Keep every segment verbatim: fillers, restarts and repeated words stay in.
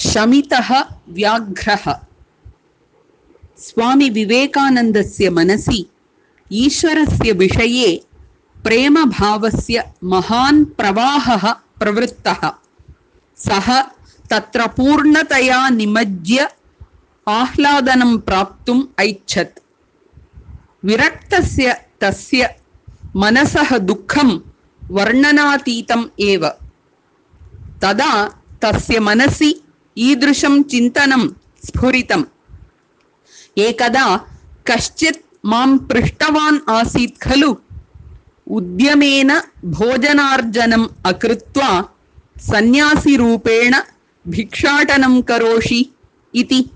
Shamitaha Vyagraha. Swami Vivekanandasya Manasi Ishwarasya Vishaye Prema Bhavasya Mahan Pravahaha Pravrittaha Saha Tatra Purnataya Nimajya Ahladanam Praptum Aichat Viraktasya Tasya Manasaha Dukham Varnanatitam Eva Tada Tasya Manasi Idrusham Chintanam Sphuritam Ekada Kaschit Mam Prishtavan Asit Khalu Udyamena Bhojanarjanam Akrutva Sanyasi Rupena Bhikshatanam Karoshi Iti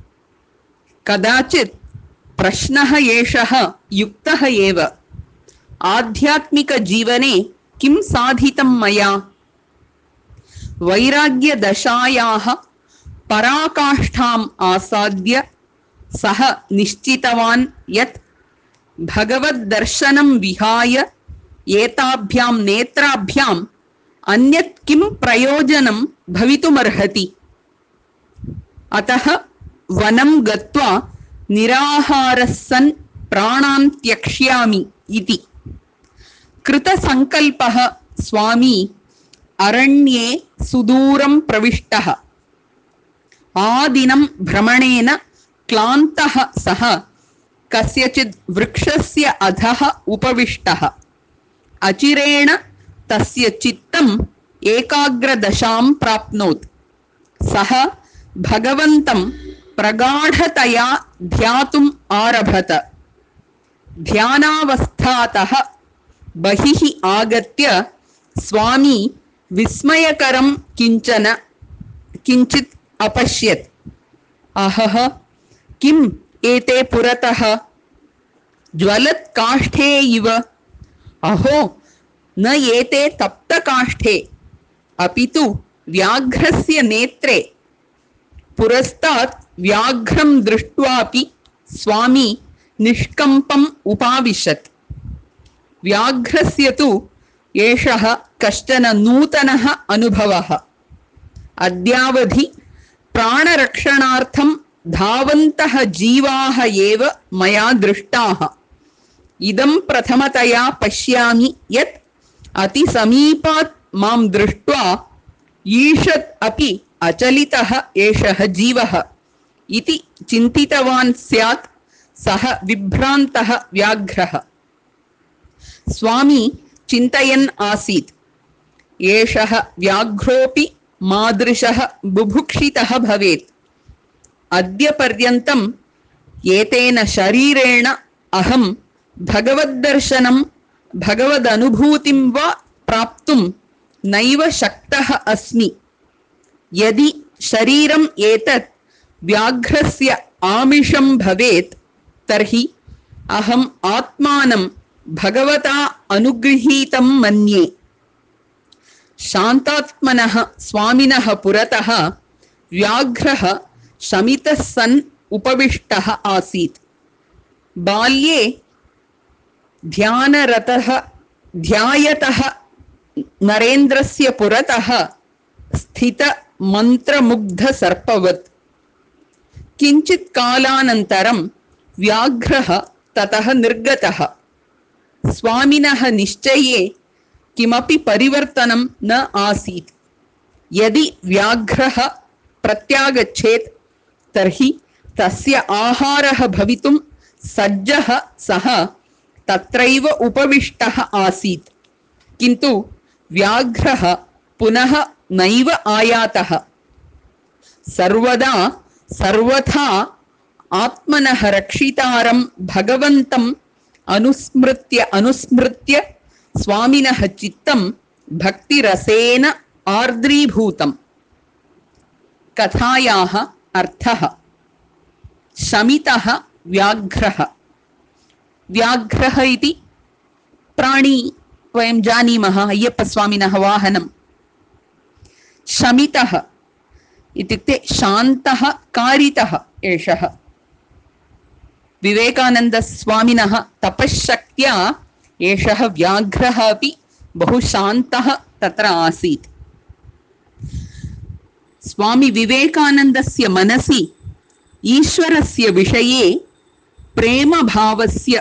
Kadachit Prashnaha Yeshaha Yuktaha Eva Adhyatmika Jivane Kim Sadhitam Maya Vairagya Dashayaha Parakashtham Asadhya Saha Nishchitavan Yat Bhagavad Darshanam Vihaya Yetabhyam Netrabhyam Anyat Kim Prayojanam Bhavitumarhati Ataha Vanam Gatva Niraharasan Pranam Tyakshyami Iti Krita Sankalpaha Swami Aranye Suduram Pravishtaha Adinam Brahmanena Klantaha saha kasyachid vrikshasya adhaha upavishtaha achirena tasya chittam ekagra dasham prapnot saha bhagavantam pragadhataya dhyatum arabhata dhyanavasthataha bahihi agatya swami vismayakaram kinchana kinchit apashyat ahaha Kim ete purataha Jwalat kashthe iva Aho na ete tapta kashthe Apitu vyagrasya netre Purastat vyagram drishtvapi Swami nishkampam upavishat Vyagrasya tu yeshaha kashtana nutanaha anubhavaha Adyavadhi prana rakshanartham Dhavantaha jivaha eva maya drishtaha. Idam prathamataya pashyami yet ati samipat mam drishtva yishat api achalitaha eshaha jivaha. Iti chintitavan syat saha vibhrantaha vyagraha. Swami chintayan asit. Eshaha vyagropi madrishaha bubhukshitaha bhavet. Adya Paryantam Yetena Sharirena Aham Bhagavad Darshanam Bhagavad Anubhutim Va Praptum Naiva Shaktaha Asmi Yadi Shariram Yetat Vyagrasya Amisham Bhavet Tarhi Aham Atmanam Bhagavata Anugrihitam Manye Shantatmanaha Swaminaha Purataha Vyagraha Shamita san upavishtaha asit. Balye dhyana rataha dhyayataha narendrasya purataha sthita mantra mugdha sarpavat. Kinchit kalanantaram vyagraha tataha nirgataha. Swaminaha nishchaye kimapi parivartanam na asit. Yadi vyagraha pratyagachet Tarhi tasya aharaha bhavitum sajjaha saha tatraiva upavishtaha asit. Kintu vyagraha punaha naiva ayataha. Sarvada sarvatha atmanah rakshitaram bhagavantam anusmritya anusmritya swaminah chittam bhakti rasena ardribhutam. Kathayaha Arthaha Shamitaha Vyagraha Vyagraha iti Prani Vayam Janimaha Ayyappa Swaminaha Vahanam Shamitaha Itikte Shantaha Karitaha Eshaha Vivekananda Swaminaha Tapashaktya Eshaha Vyagraha api Bahu Shantaha Tatra Asit स्वामी विवेकानंदस्य मनसि ईश्वरस्य विषये प्रेम भावस्य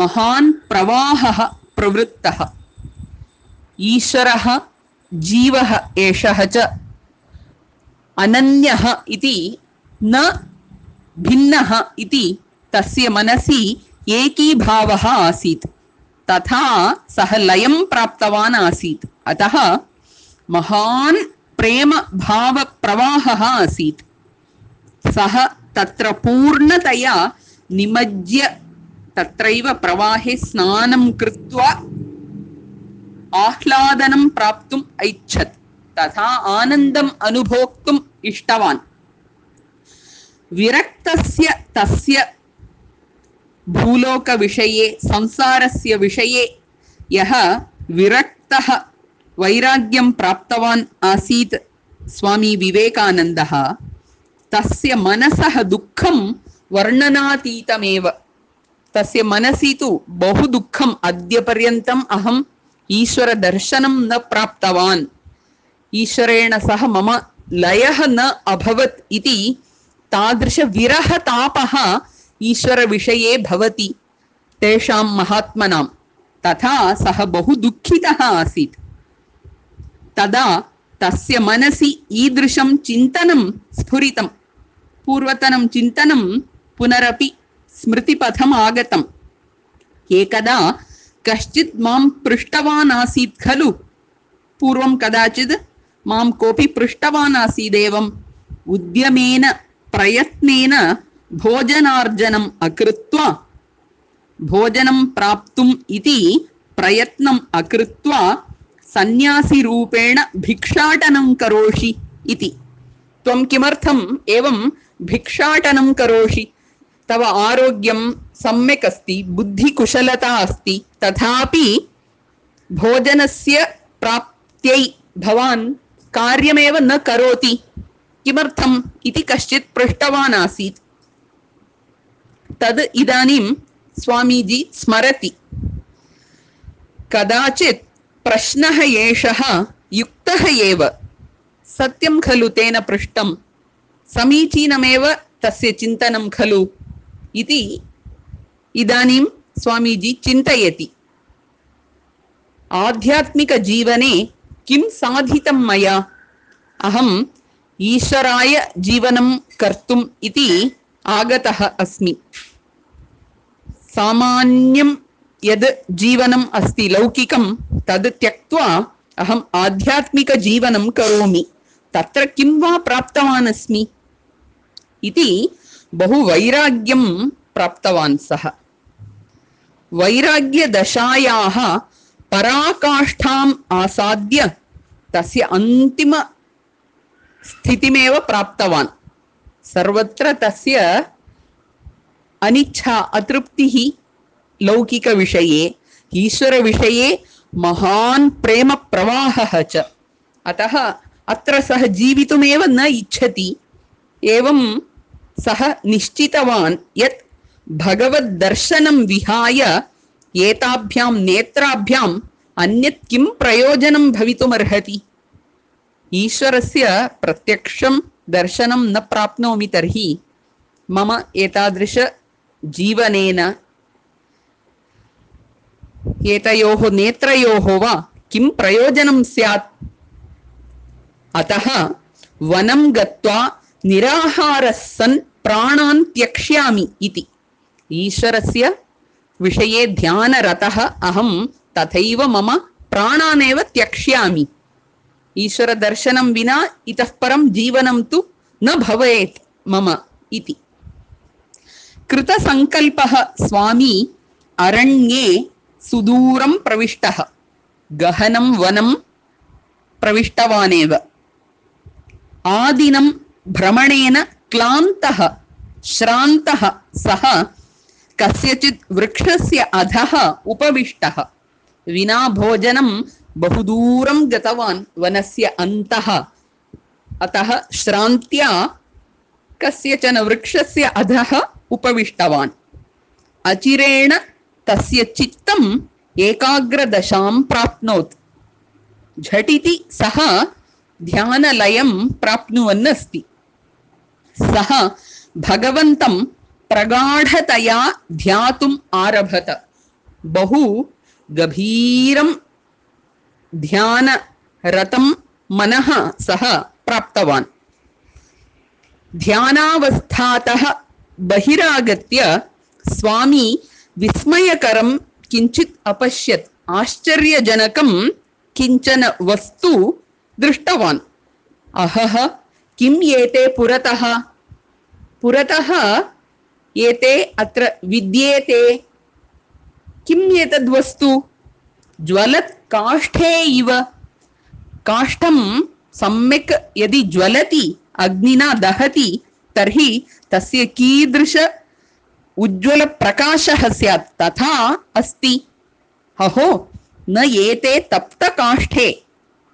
महान् प्रवाहः प्रवृत्तः। ईश्वरः जीवः एषः च अनन्यः इति न भिन्नः इति तस्य मनसि एकी भावः आसीत्, तथा सः लयं प्राप्तवान् आसीत्। अतः महान् प्रेम भाव प्रवाहः आसीत्। सः तत्र पूर्णतया निमज्य तत्रैव प्रवाहे स्नानं कृत्वा आह्लादनं प्राप्तुम् ऐच्छत्, तथा आनन्दम् अनुभोक्तुम् इष्टवान्। विरक्तस्य तस्य भूलोक विषये संसारस्य विषये यः विरक्तः वैराग्यं प्राप्तवान् आसीत् स्वामी विवेकानन्दः, तस्य मनसः दुःखं वर्णनातीतमेव। तस्य मनसि तु बहु दुःखम्, अद्यपर्यन्तम् अहम् ईश्वर दर्शनं न प्राप्तवान्, ईश्वरेण सह मम लयः न अभवत् इति तादृश विरह तापः ईश्वर विषये भवति तेषां महात्मनां। तथा सः बहु दुःखितः आसीत्। तदा तस्य मनसि ईदृशं चिन्तनं स्फुरितं, पूर्वतनं चिन्तनं पुनरपि स्मृतिपथम् आगतम्। एकदा कश्चित् मां पृष्टवान् आसीत् खलु, पूर्वं कदाचित् मां कोऽपि पृष्टवान् आसीदेवम् उद्यमेन प्रयत्नेन भोजनार्जनम् अकृत्वा, भोजनं प्राप्तुम् इति प्रयत्नम् अकृत्वा सन्यासी रूपेण भिक्षाटनं करोषि इति। त्वं किमर्थम् एवं भिक्षाटनं करोषि? तव आरोग्यं सम्यक् अस्ति, बुद्धिकुशलता अस्ति, तथापि भोजनस्य प्राप्त्यै भवान् कार्यमेव न करोति, किमर्थम् इति कश्चित् पृष्टवान् आसीत्। तद् इदानीं स्वामीजी स्मरति। कदाचित् प्रश्नः एषः युक्तः एव, सत्यं खलु तेन पृष्टं, समीचीनमेव तस्य चिन्तनं खलु इति इदानीं स्वामीजी चिन्तयति। आध्यात्मिकजीवने किं साधितं मया? अहम् ईश्वराय जीवनं कर्तुम् इति आगतः अस्मि। सामान्यं यद् जीवनम् अस्ति लौकिकं तद् त्यक्त्वा अहम् आध्यात्मिकजीवनं करोमि, तत्र किं वा प्राप्तवान् अस्मि इति बहु वैराग्यं प्राप्तवान् सः। वैराग्यदशायाः पराकाष्ठाम् आसाद्य तस्य अन्तिमस्थितिमेव प्राप्तवान्। सर्वत्र तस्य अनिच्छा अतृप्तिः लौकिक विषये, ईश्वर विषये महान् प्रेम प्रवाहः च। अतः अत्र सः जीवितुमेव न इच्छति। एवं सः निश्चितवान् यत् भगवद्दर्शनं विहाय एताभ्यां नेत्राभ्याम् अन्यत् किं प्रयोजनं भवितुमर्हति? ईश्वरस्य प्रत्यक्षं दर्शनं न प्राप्नोमि, तर्हि मम एतादृश जीवनेन एतयोः नेत्रयोः वा किं प्रयोजनं स्यात्? अतः वनं गत्वा निराहारः सन् प्राणान् त्यक्ष्यामि इति। ईश्वरस्य विषये ध्यानरतः अहं तथैव मम प्राणानेव त्यक्ष्यामि। ईश्वरदर्शनं विना इतः परं जीवनं तु न भवेत् मम इति। कृतसङ्कल्पः स्वामी अरण्ये सुदूरं प्रविष्टः, गहनं वनं प्रविष्टवानेव। आदिनं भ्रमणेन क्लान्तः श्रान्तः सः कस्यचित् वृक्षस्य अधः उपविष्टः, विना भोजनं बहुदूरं गतवान् वनस्य अन्तः। अतः श्रान्त्या कस्यचन वृक्षस्य अधः उपविष्टवान्। अचिरेण तस्य चित्तम् एकाग्रदशां प्राप्नोत्। झटिति सः ध्यानलयं प्राप्नुवन् अस्ति। सः भगवन्तं प्रगाढतया ध्यातुम् आरभत। बहु गभीरं ध्यानरतं मनः सः प्राप्तवान्। ध्यानावस्थातः बहिरागत्य स्वामी विस्मयकरं किञ्चित् अपश्यत्। आश्चर्यजनकं किञ्चन वस्तु दृष्टवान्। अहः किं एते पुरतः पुरतः एते अत्र विद्येते। किं एतद् वस्तु? ज्वलत् काष्ठे इव। काष्ठं सम्यक् यदि ज्वलति अग्निना दहति तर्हि तस्य कीदृश उज्ज्वल प्रकाशः स्यात्, तथा अस्ति। अहो न एते तप्त काष्ठे,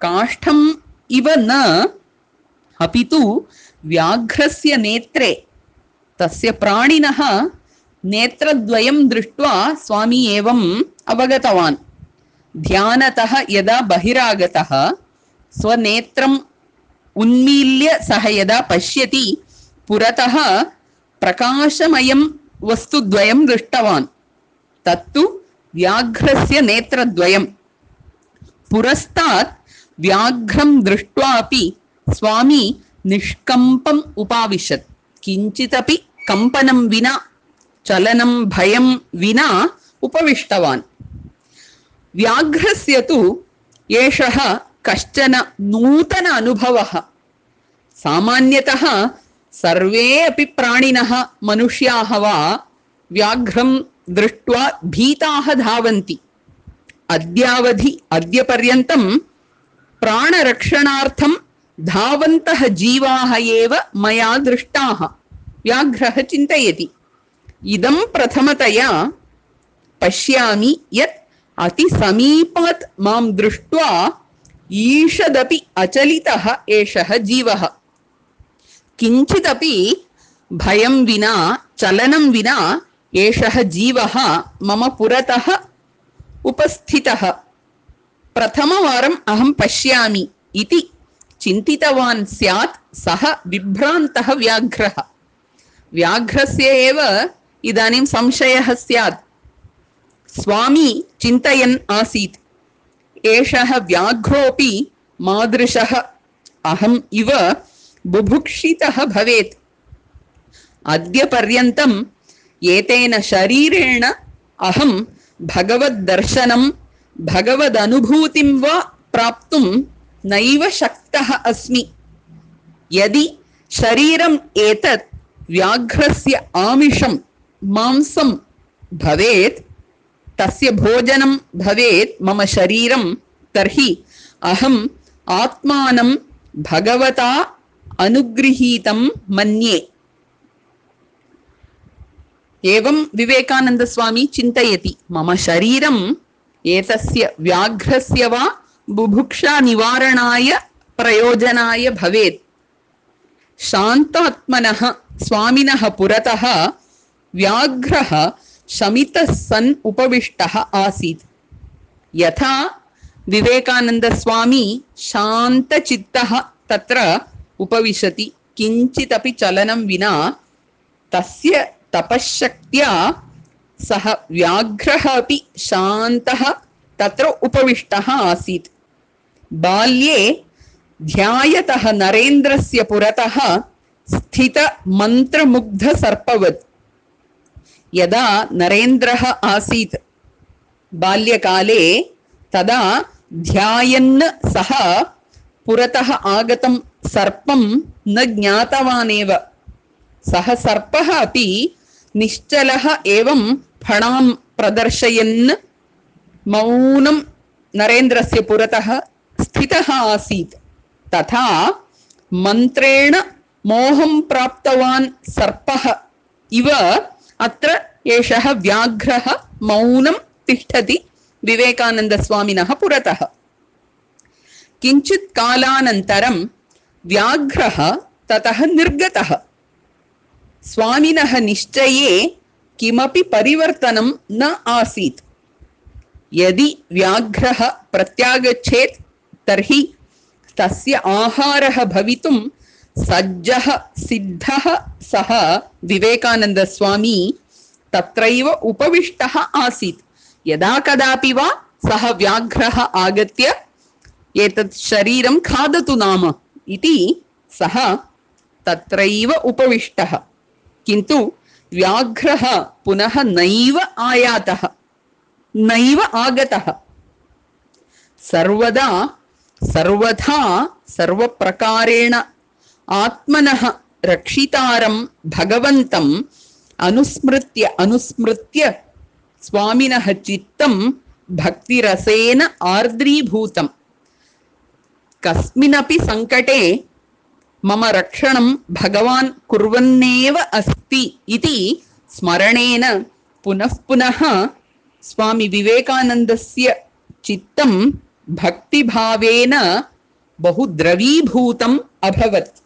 काष्ठं इव न, अपितु व्याघ्रस्य नेत्रे। तस्य प्राणिनः नेत्रद्वयं दृष्ट्वा स्वामी एवम् अवगतवान्। ध्यानतः यदा बहिरागतः स्वनेत्रम् उन्मील्य सः यदा पश्यति पुरतः प्रकाशमयं वस्तुद्वयं दृष्टवान्। तत्तु व्याघ्रस्य नेत्रद्वयम्। पुरस्तात् व्याघ्रं दृष्ट्वा अपि स्वामी निष्कम्पम् उपाविशत्। किञ्चिदपि कम्पनं विना, चलनं भयं विना उपविष्टवान्। व्याघ्रस्य तु एषः कश्चन नूतन अनुभवः। सामान्यतः सर्वे अपि प्राणिनः मनुष्याः वा व्याघ्रं दृष्ट्वा भीताः धावन्ति। अद्यावधि अद्यपर्यन्तं प्राणरक्षणार्थं धावन्तः जीवाः एव मया दृष्टाः। व्याघ्रः चिन्तयति, इदं प्रथमतया पश्यामि यत् अतिसमीपात् मां दृष्ट्वा ईषदपि अचलितः एषः जीवः। किञ्चिदपि भयं विना, चलनं विना एषः जीवः मम पुरतः उपस्थितः। प्रथमवारम् अहं पश्यामि इति चिन्तितवान् स्यात् सः विभ्रान्तः व्याघ्रः। व्याघ्रस्य एव इदानीं संशयः स्यात्। स्वामी चिन्तयन् आसीत्, एषः व्याघ्रोऽपि मादृशः अहम् इव बुभुक्षितः भवेत्। अद्यपर्यन्तं एतेन शरीरेण अहं भगवद्दर्शनं भगवदनुभूतिं वा प्राप्तुं नैव शक्तः अस्मि। यदि शरीरम् एतत् व्याघ्रस्य आमिषं मांसं भवेत्, तस्य भोजनं भवेत् मम शरीरं, तर्हि अहम् आत्मानं भगवता अनुगृहीतं मन्ये। एवं विवेकानन्दस्वामी चिन्तयति, मम शरीरं एतस्य व्याघ्रस्य वा बुभुक्षा निवारणाय प्रयोजनाय भवेत्। शान्तात्मनः स्वामिनः पुरतः व्याघ्रः शमितः सन् उपविष्टः आसीत्। यथा विवेकानन्दस्वामी शान्तचित्तः तत्र उपविशति, किञ्चिदपि चलनं विना, तस्य तपश्शक्त्या सः व्याघ्रः अपि शान्तः तत्र उपविष्टः आसीत्। बाल्ये ध्यायतः नरेन्द्रस्य पुरतः स्थित मन्त्रमुग्ध सर्पवत्। यदा नरेन्द्रः आसीत् बाल्यकाले तदा ध्यायन् सः पुरतः आगतं सर्पं न ज्ञातवानेव। सः सर्पः अपि निश्चलः एवं फणां प्रदर्शयन् मौनं नरेन्द्रस्य पुरतः स्थितः आसीत्। तथा मन्त्रेण मोहं प्राप्तवान् सर्पः इव अत्र एषः व्याघ्रः मौनं तिष्ठति विवेकानन्दस्वामिनः पुरतः। किञ्चित् कालानन्तरं व्याघ्रः ततः निर्गतः। स्वामिनः निश्चये किमपि परिवर्तनं न आसीत्। यदि व्याघ्रः प्रत्यागच्छेत् तर्हि tasya aharaha bhavitum sajjaha siddhaha saha Vivekananda Swami tatraiva upavishtaha asit yada kadapi va saha vyagraha agatya etat shariram khadatu nama iti saha tatraiva upavishtaha kintu vyagraha punaha naiva ayataha naiva agataha sarvada sarvatha sarvaprakarena atmanah rakshitaram bhagavantam anusmritya anusmritya swaminah chittam bhakti rasena ardribhutam kasminapi sankate mama rakshanam bhagavan kurvanneva asti iti smaranena punah punah swami vivekanandasya chittam bhakti bhavena bahudravibhutam abhavat